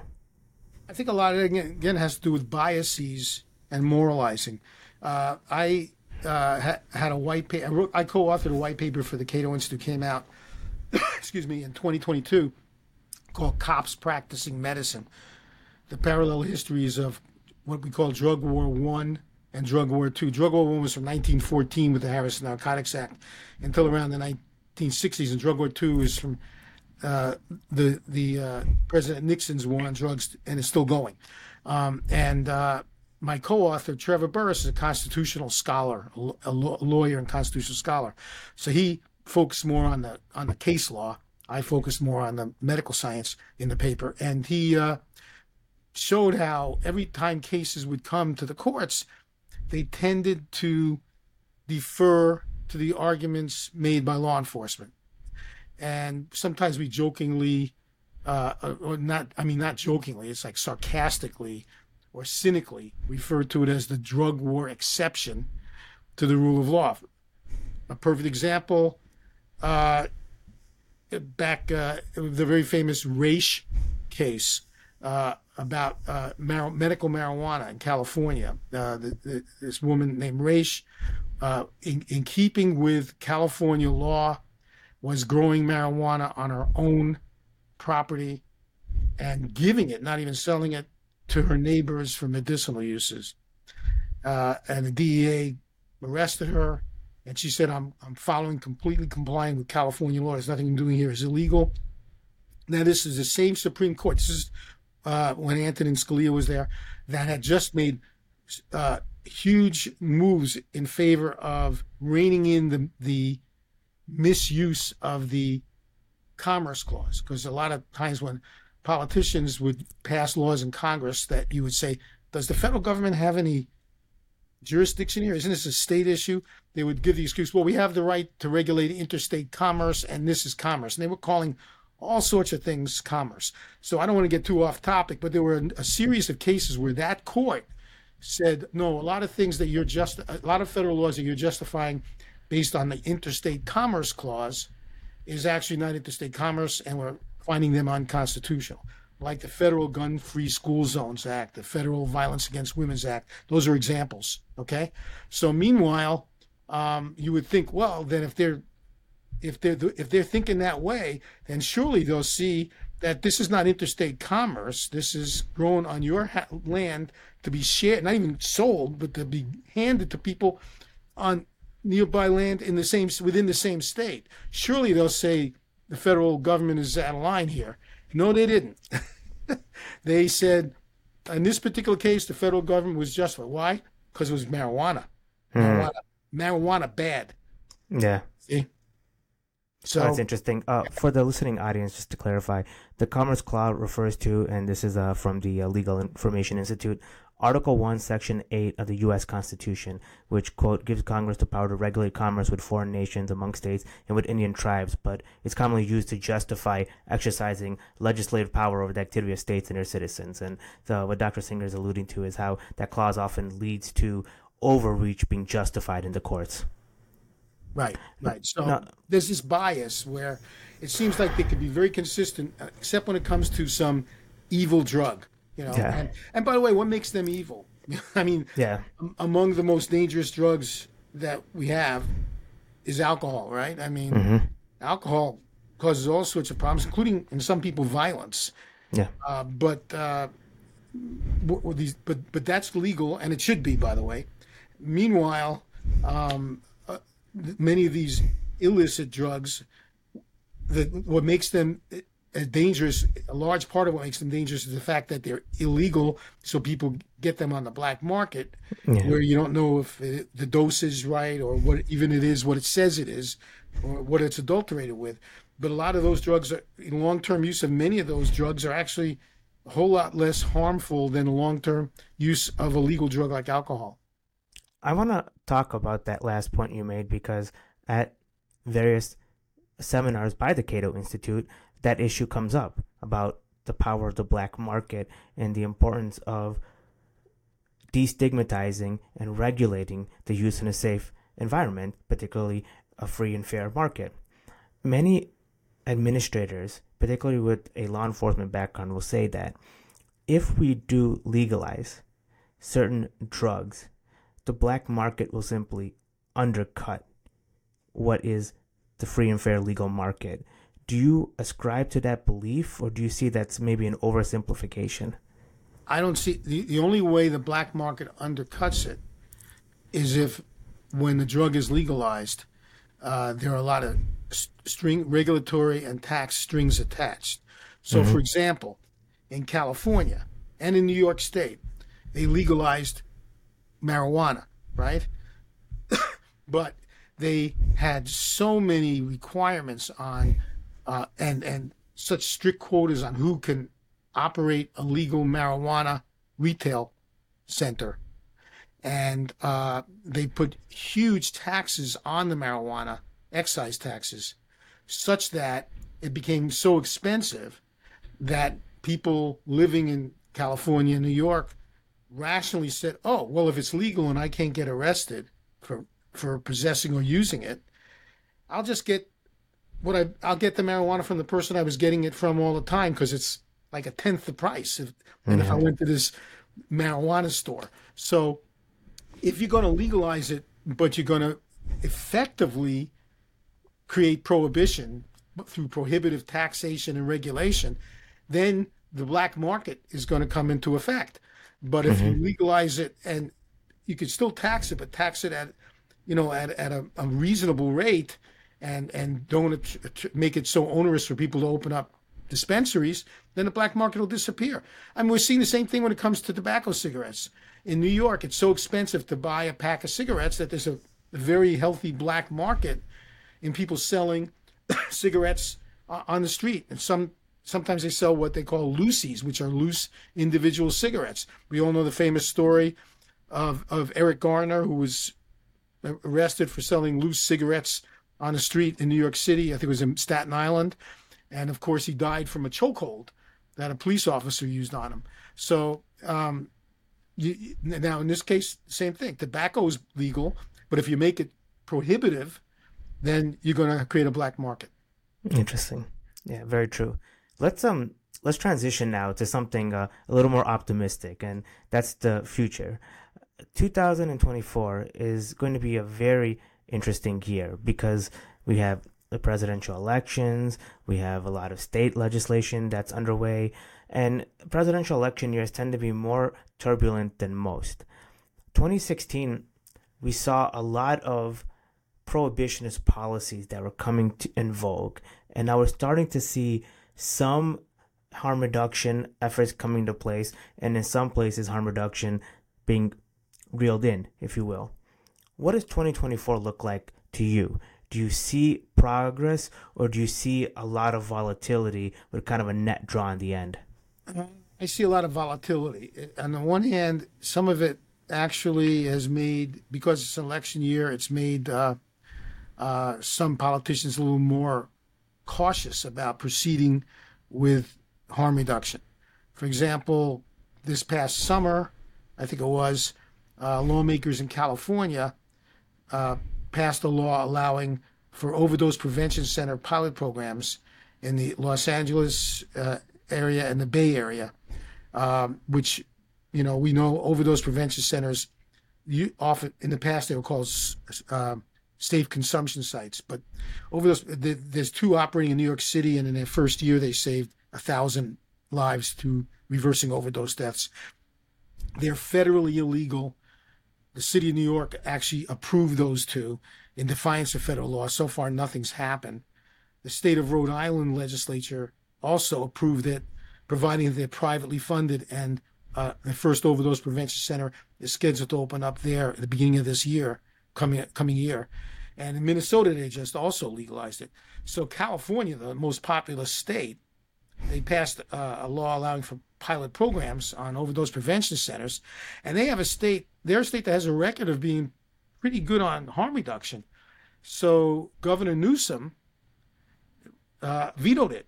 I think a lot of it, again, has to do with biases and moralizing. Uh, I uh, ha- had a white paper. I, wrote, I co-authored a white paper for the Cato Institute, came out excuse me, in twenty twenty-two, called Cops Practicing Medicine, the parallel histories of what we call Drug War One and Drug War Two. Drug War One was from nineteen fourteen with the Harrison Narcotics Act until around the nineteen sixties, and Drug War Two is from uh, the the uh, President Nixon's war on drugs, and it's still going. Um, and uh, my co-author, Trevor Burris, is a constitutional scholar, a, a lawyer and constitutional scholar. So he focused more on the on the case law. I focused more on the medical science in the paper, and he uh, showed how every time cases would come to the courts, they tended to defer to the arguments made by law enforcement. And sometimes we jokingly, uh, or not, I mean, not jokingly, it's like sarcastically or cynically refer to it as the drug war exception to the rule of law. A perfect example, uh, back uh, the very famous Raich case uh, about uh, mar- medical marijuana in California. Uh, the, the, this woman named Raich, uh, in, in keeping with California law, was growing marijuana on her own property and giving it, not even selling it, to her neighbors for medicinal uses. Uh, and the D E A arrested her. And she said, I'm I'm following, completely complying with California law. There's nothing I'm doing here is illegal. Now, this is the same Supreme Court. This is uh, when Antonin Scalia was there, that had just made uh, huge moves in favor of reining in the, the misuse of the Commerce Clause. Because a lot of times when politicians would pass laws in Congress, that you would say, does the federal government have any jurisdiction here? Isn't this a state issue? They would give the excuse, well, we have the right to regulate interstate commerce, and this is commerce. And they were calling all sorts of things commerce. So I don't want to get too off topic, but there were a series of cases where that court said, no, a lot of things that you're just, a lot of federal laws that you're justifying based on the interstate commerce clause is actually not interstate commerce, and we're finding them unconstitutional. Like the Federal Gun-Free School Zones Act, the Federal Violence Against Women's Act. Those are examples, okay? So meanwhile, um, you would think, well, then if they're if they're, if they're thinking that way, then surely they'll see that this is not interstate commerce. This is grown on your ha- land to be shared, not even sold, but to be handed to people on nearby land in the same within the same state. Surely they'll say the federal government is out of line here. No, they didn't. They said, in this particular case, the federal government was justified. Why? Because it was marijuana. Mm. marijuana. Marijuana bad. Yeah. See? So oh, that's interesting. Uh, for the listening audience, just to clarify, the Commerce Clause refers to, and this is uh, from the uh, Legal Information Institute, Article one, Section eight of the U S Constitution, which, quote, gives Congress the power to regulate commerce with foreign nations, among states, and with Indian tribes, but it's commonly used to justify exercising legislative power over the activity of states and their citizens. And so what Doctor Singer is alluding to is how that clause often leads to overreach being justified in the courts. Right, right. So no. There's this bias where it seems like they could be very consistent, except when it comes to some evil drug. You know, yeah. and, and by the way, what makes them evil? I mean, yeah. um, among the most dangerous drugs that we have is alcohol, right? I mean, mm-hmm. alcohol causes all sorts of problems, including in some people violence. Yeah. Uh, but uh, w- these, but but that's legal, and it should be, by the way. Meanwhile, um, uh, many of these illicit drugs, the, what makes them dangerous, a large part of what makes them dangerous is the fact that they're illegal, so people get them on the black market, yeah. where you don't know if it, the dose is right or what even it is, what it says it is, or what it's adulterated with. But a lot of those drugs, are, in long-term use of many of those drugs are actually a whole lot less harmful than the long-term use of a legal drug like alcohol. I want to talk about that last point you made, because at various seminars by the Cato Institute, that issue comes up about the power of the black market and the importance of destigmatizing and regulating the use in a safe environment, particularly a free and fair market. Many administrators, particularly with a law enforcement background, will say that if we do legalize certain drugs, the black market will simply undercut what is the free and fair legal market. Do you ascribe to that belief, or do you see that's maybe an oversimplification? I don't see the, the only way the black market undercuts it is if, when the drug is legalized, uh, there are a lot of string regulatory and tax strings attached. So, mm-hmm. for example, in California and in New York State, they legalized marijuana, right? But they had so many requirements on uh, and and such strict quotas on who can operate a legal marijuana retail center, and uh, they put huge taxes on the marijuana, excise taxes, such that it became so expensive that people living in California and New York rationally said, oh, well, if it's legal and I can't get arrested for for possessing or using it, I'll just get what I I'll get the marijuana from the person I was getting it from all the time, because it's like a tenth the price if, mm-hmm. and if I went to this marijuana store. So if you're going to legalize it, but you're going to effectively create prohibition through prohibitive taxation and regulation, then the black market is going to come into effect. But if mm-hmm. you legalize it, and you could still tax it, but tax it at, you know, at, at a, a reasonable rate, and, and don't make it so onerous for people to open up dispensaries, then the black market will disappear. I mean, we're seeing the same thing when it comes to tobacco cigarettes. In New York, it's so expensive to buy a pack of cigarettes that there's a very healthy black market in people selling cigarettes on the street. And some sometimes they sell what they call loosies, which are loose individual cigarettes. We all know the famous story of, of Eric Garner, who was arrested for selling loose cigarettes on the street in New York City. I think it was in Staten Island. And, of course, he died from a chokehold that a police officer used on him. So um, you, now in this case, same thing. Tobacco is legal, but if you make it prohibitive, then you're going to create a black market. Interesting. Yeah, very true. Let's um let's transition now to something uh, a little more optimistic, and that's the future. two thousand twenty-four is going to be a very interesting year, because we have the presidential elections, we have a lot of state legislation that's underway, and presidential election years tend to be more turbulent than most. twenty sixteen, we saw a lot of prohibitionist policies that were coming to, in vogue, and now we're starting to see some harm reduction efforts coming to place, and in some places harm reduction being reeled in, if you will. What does twenty twenty-four look like to you? Do you see progress, or do you see a lot of volatility with kind of a net draw in the end? I see a lot of volatility. On the one hand, some of it actually has made, because it's an election year, it's made uh, uh, some politicians a little more cautious about proceeding with harm reduction. For example, this past summer, I think it was, uh, lawmakers in California uh, passed a law allowing for overdose prevention center pilot programs in the Los Angeles uh, area and the Bay Area, um, which, you know, we know overdose prevention centers, you often in the past they were called uh, safe consumption sites, but overdose, there's two operating in New York City, and in their first year they saved a thousand lives to reversing overdose deaths. They're federally illegal. The city of New York actually approved those two in defiance of federal law. So far, nothing's happened. The state of Rhode Island legislature also approved it, providing that they're privately funded, and uh, the first overdose prevention center is scheduled to open up there at the beginning of this year, coming coming year. And in Minnesota, they just also legalized it. So California, the most populous state, they passed uh, a law allowing for pilot programs on overdose prevention centers. And they have a state, their state that has a record of being pretty good on harm reduction. So Governor Newsom uh, vetoed it.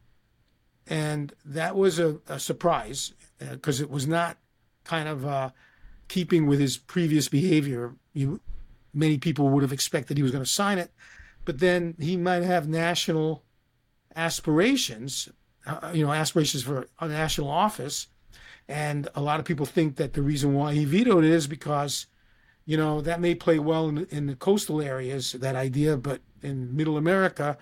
And that was a, a surprise because uh, it was not kind of uh, keeping with his previous behavior. You, many people would have expected he was going to sign it, but then he might have national aspirations, uh, you know, aspirations for a national office. And a lot of people think that the reason why he vetoed it is because, you know, that may play well in, in the coastal areas, that idea, but in middle America,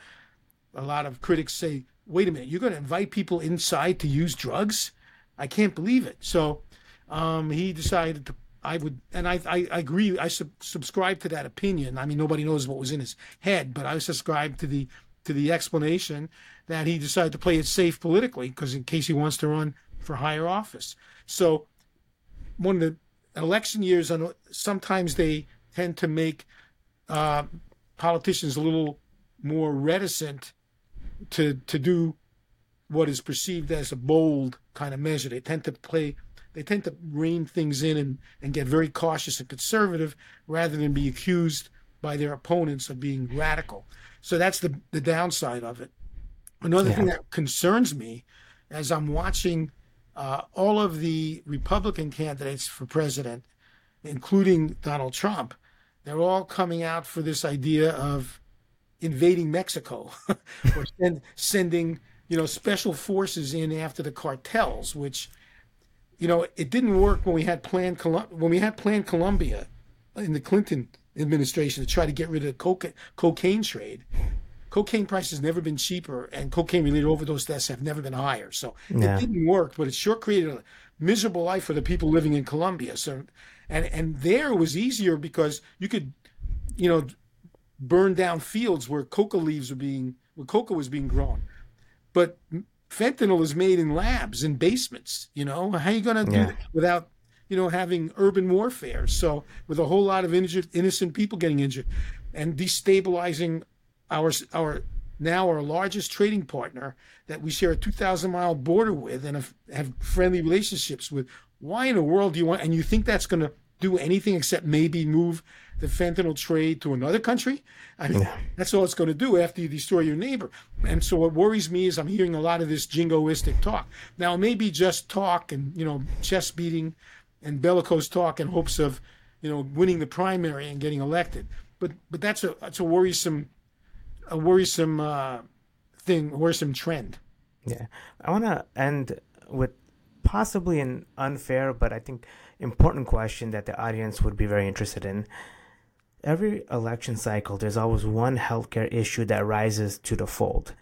a lot of critics say, wait a minute, you're going to invite people inside to use drugs? I can't believe it. So um, he decided to I would, and I, I, I agree, I sub, subscribe to that opinion. I mean, nobody knows what was in his head, but I subscribe to the to the explanation that he decided to play it safe politically, because in case he wants to run for higher office. So one of the election years, sometimes they tend to make uh, politicians a little more reticent to to do what is perceived as a bold kind of measure. They tend to play... They tend to rein things in and, and get very cautious and conservative rather than be accused by their opponents of being radical. So that's the, the downside of it. Another yeah. thing that concerns me as I'm watching uh, all of the Republican candidates for president, including Donald Trump, they're all coming out for this idea of invading Mexico or send, sending, you know, special forces in after the cartels, which... You know, it didn't work when we had Plan Colum- when we had Plan Colombia in the Clinton administration to try to get rid of the coca- cocaine trade. Cocaine prices never been cheaper, and cocaine-related overdose deaths have never been higher. So yeah. it didn't work, but it sure created a miserable life for the people living in Colombia. So, and and there it was easier because you could, you know, burn down fields where coca leaves were being where coca was being grown, but. Fentanyl is made in labs, in basements, you know. How are you going to do yeah. that without, you know, having urban warfare? So with a whole lot of injured, innocent people getting injured and destabilizing our, our now our largest trading partner that we share a two thousand mile border with and have, have friendly relationships with. Why in the world do you want, and you think that's going to do anything except maybe move the fentanyl trade to another country? I mean, yeah. that's all it's going to do after you destroy your neighbor. And so what worries me is I'm hearing a lot of this jingoistic talk. Now, it may be just talk and, you know, chest beating and bellicose talk in hopes of, you know, winning the primary and getting elected. But but that's a that's a worrisome a worrisome uh, thing, a worrisome trend. Yeah. I want to end with possibly an unfair, but I think important question that the audience would be very interested in. Every election cycle, there's always one healthcare issue that rises to the fold.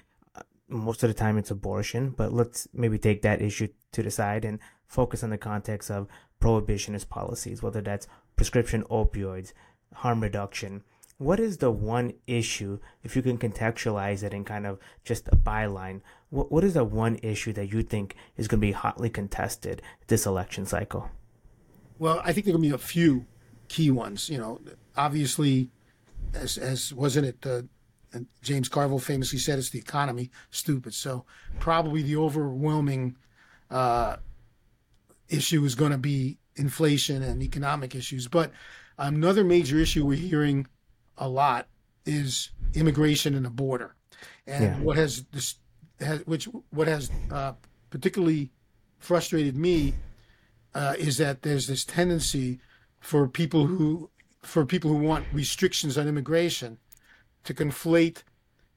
Most of the time it's abortion, but let's maybe take that issue to the side and focus on the context of prohibitionist policies, whether that's prescription opioids, harm reduction. What is the one issue, if you can contextualize it in kind of just a byline, what, what is the one issue that you think is going to be hotly contested this election cycle? Well, I think there are going to be a few key ones. You know, obviously, as as wasn't it uh, James Carville famously said, it's the economy, stupid. So probably the overwhelming uh, issue is going to be inflation and economic issues. But another major issue we're hearing a lot is immigration and the border, and yeah. what has this, has, which what has uh, particularly frustrated me. Uh, is that there's this tendency for people who for people who want restrictions on immigration to conflate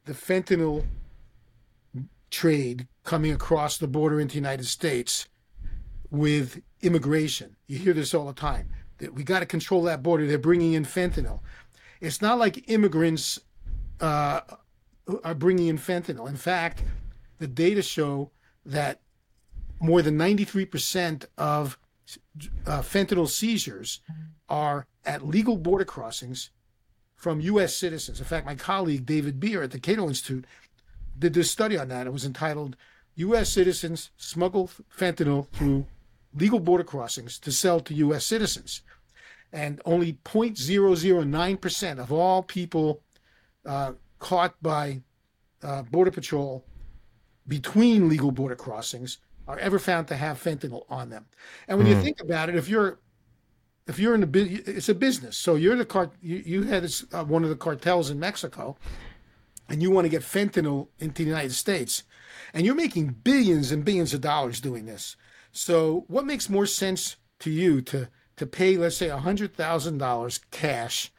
the fentanyl trade coming across the border into the United States with immigration. You hear this all the time, that we got to control that border. They're bringing in fentanyl. It's not like immigrants uh, are bringing in fentanyl. In fact, the data show that more than ninety-three percent of uh, fentanyl seizures are at legal border crossings from U S citizens. In fact, my colleague, David Beer at the Cato Institute, did this study on that. It was entitled, U S Citizens Smuggle Fentanyl Through Legal Border Crossings to Sell to U S Citizens. And only zero point zero zero nine percent of all people uh, caught by uh, Border Patrol between legal border crossings are ever found to have fentanyl on them. And when mm. you think about it, if you're if you're in the it's a business. So you're the cart you, you had uh, one of the cartels in Mexico, and you want to get fentanyl into the United States, and you're making billions and billions of dollars doing this. So what makes more sense to you to to pay, let's say, one hundred thousand dollars cash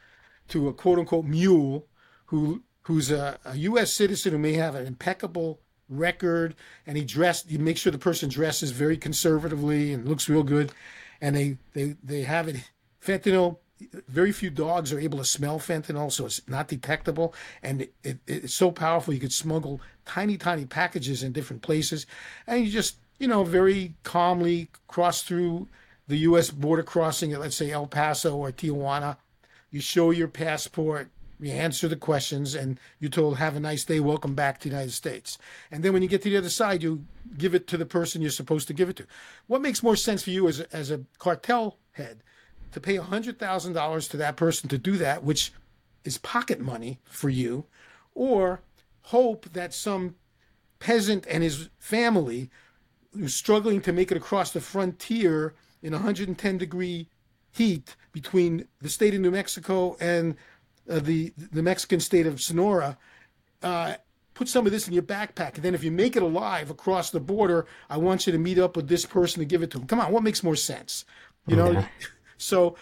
to a quote-unquote mule who who's a, a U S citizen who may have an impeccable record, and he dressed, you make sure the person dresses very conservatively and looks real good, and they, they, they have it, fentanyl, very few dogs are able to smell fentanyl, so it's not detectable, and it, it, it's so powerful you could smuggle tiny, tiny packages in different places, and you just, you know, very calmly cross through the U S border crossing at, let's say, El Paso or Tijuana. You show your passport, you answer the questions, and you're told, have a nice day, welcome back to the United States. And then when you get to the other side, you give it to the person you're supposed to give it to. What makes more sense for you as a, as a cartel head to pay one hundred thousand dollars to that person to do that, which is pocket money for you, or hope that some peasant and his family who's struggling to make it across the frontier in one hundred ten degree heat between the state of New Mexico and Uh, the the Mexican state of Sonora, uh, put some of this in your backpack. And then if you make it alive across the border, I want you to meet up with this person to give it to him. Come on, what makes more sense? You know, yeah. so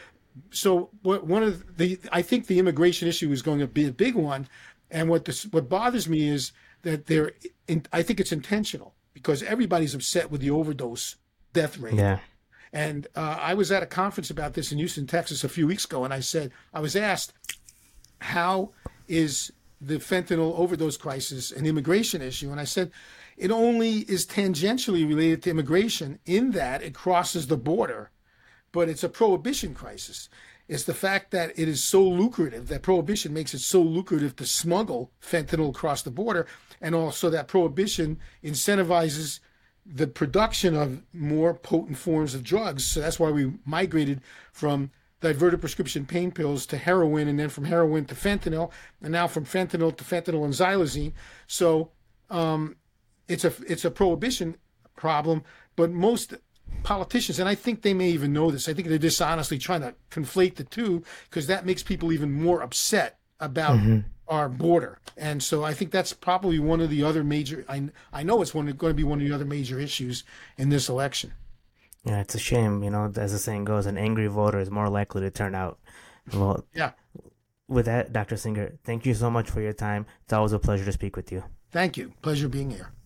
so what, one of the, I think the immigration issue is going to be a big one. And what this, what bothers me is that they're, in, I think it's intentional because everybody's upset with the overdose death rate. Yeah. And uh, I was at a conference about this in Houston, Texas a few weeks ago. And I said, I was asked, how is the fentanyl overdose crisis an immigration issue? And I said, it only is tangentially related to immigration in that it crosses the border, but it's a prohibition crisis. It's the fact that it is so lucrative, that prohibition makes it so lucrative to smuggle fentanyl across the border, and also that prohibition incentivizes the production of more potent forms of drugs. So that's why we migrated from diverted prescription pain pills to heroin, and then from heroin to fentanyl, and now from fentanyl to fentanyl and xylazine. So um, it's a it's a prohibition problem, but most politicians, and I think they may even know this, I think they're dishonestly trying to conflate the two because that makes people even more upset about mm-hmm. our border. And so I think that's probably one of the other major, I, I know it's one going to be one of the other major issues in this election. Yeah, it's a shame, you know, as the saying goes, an angry voter is more likely to turn out. Well, yeah. With that, Doctor Singer, thank you so much for your time. It's always a pleasure to speak with you. Thank you. Pleasure being here.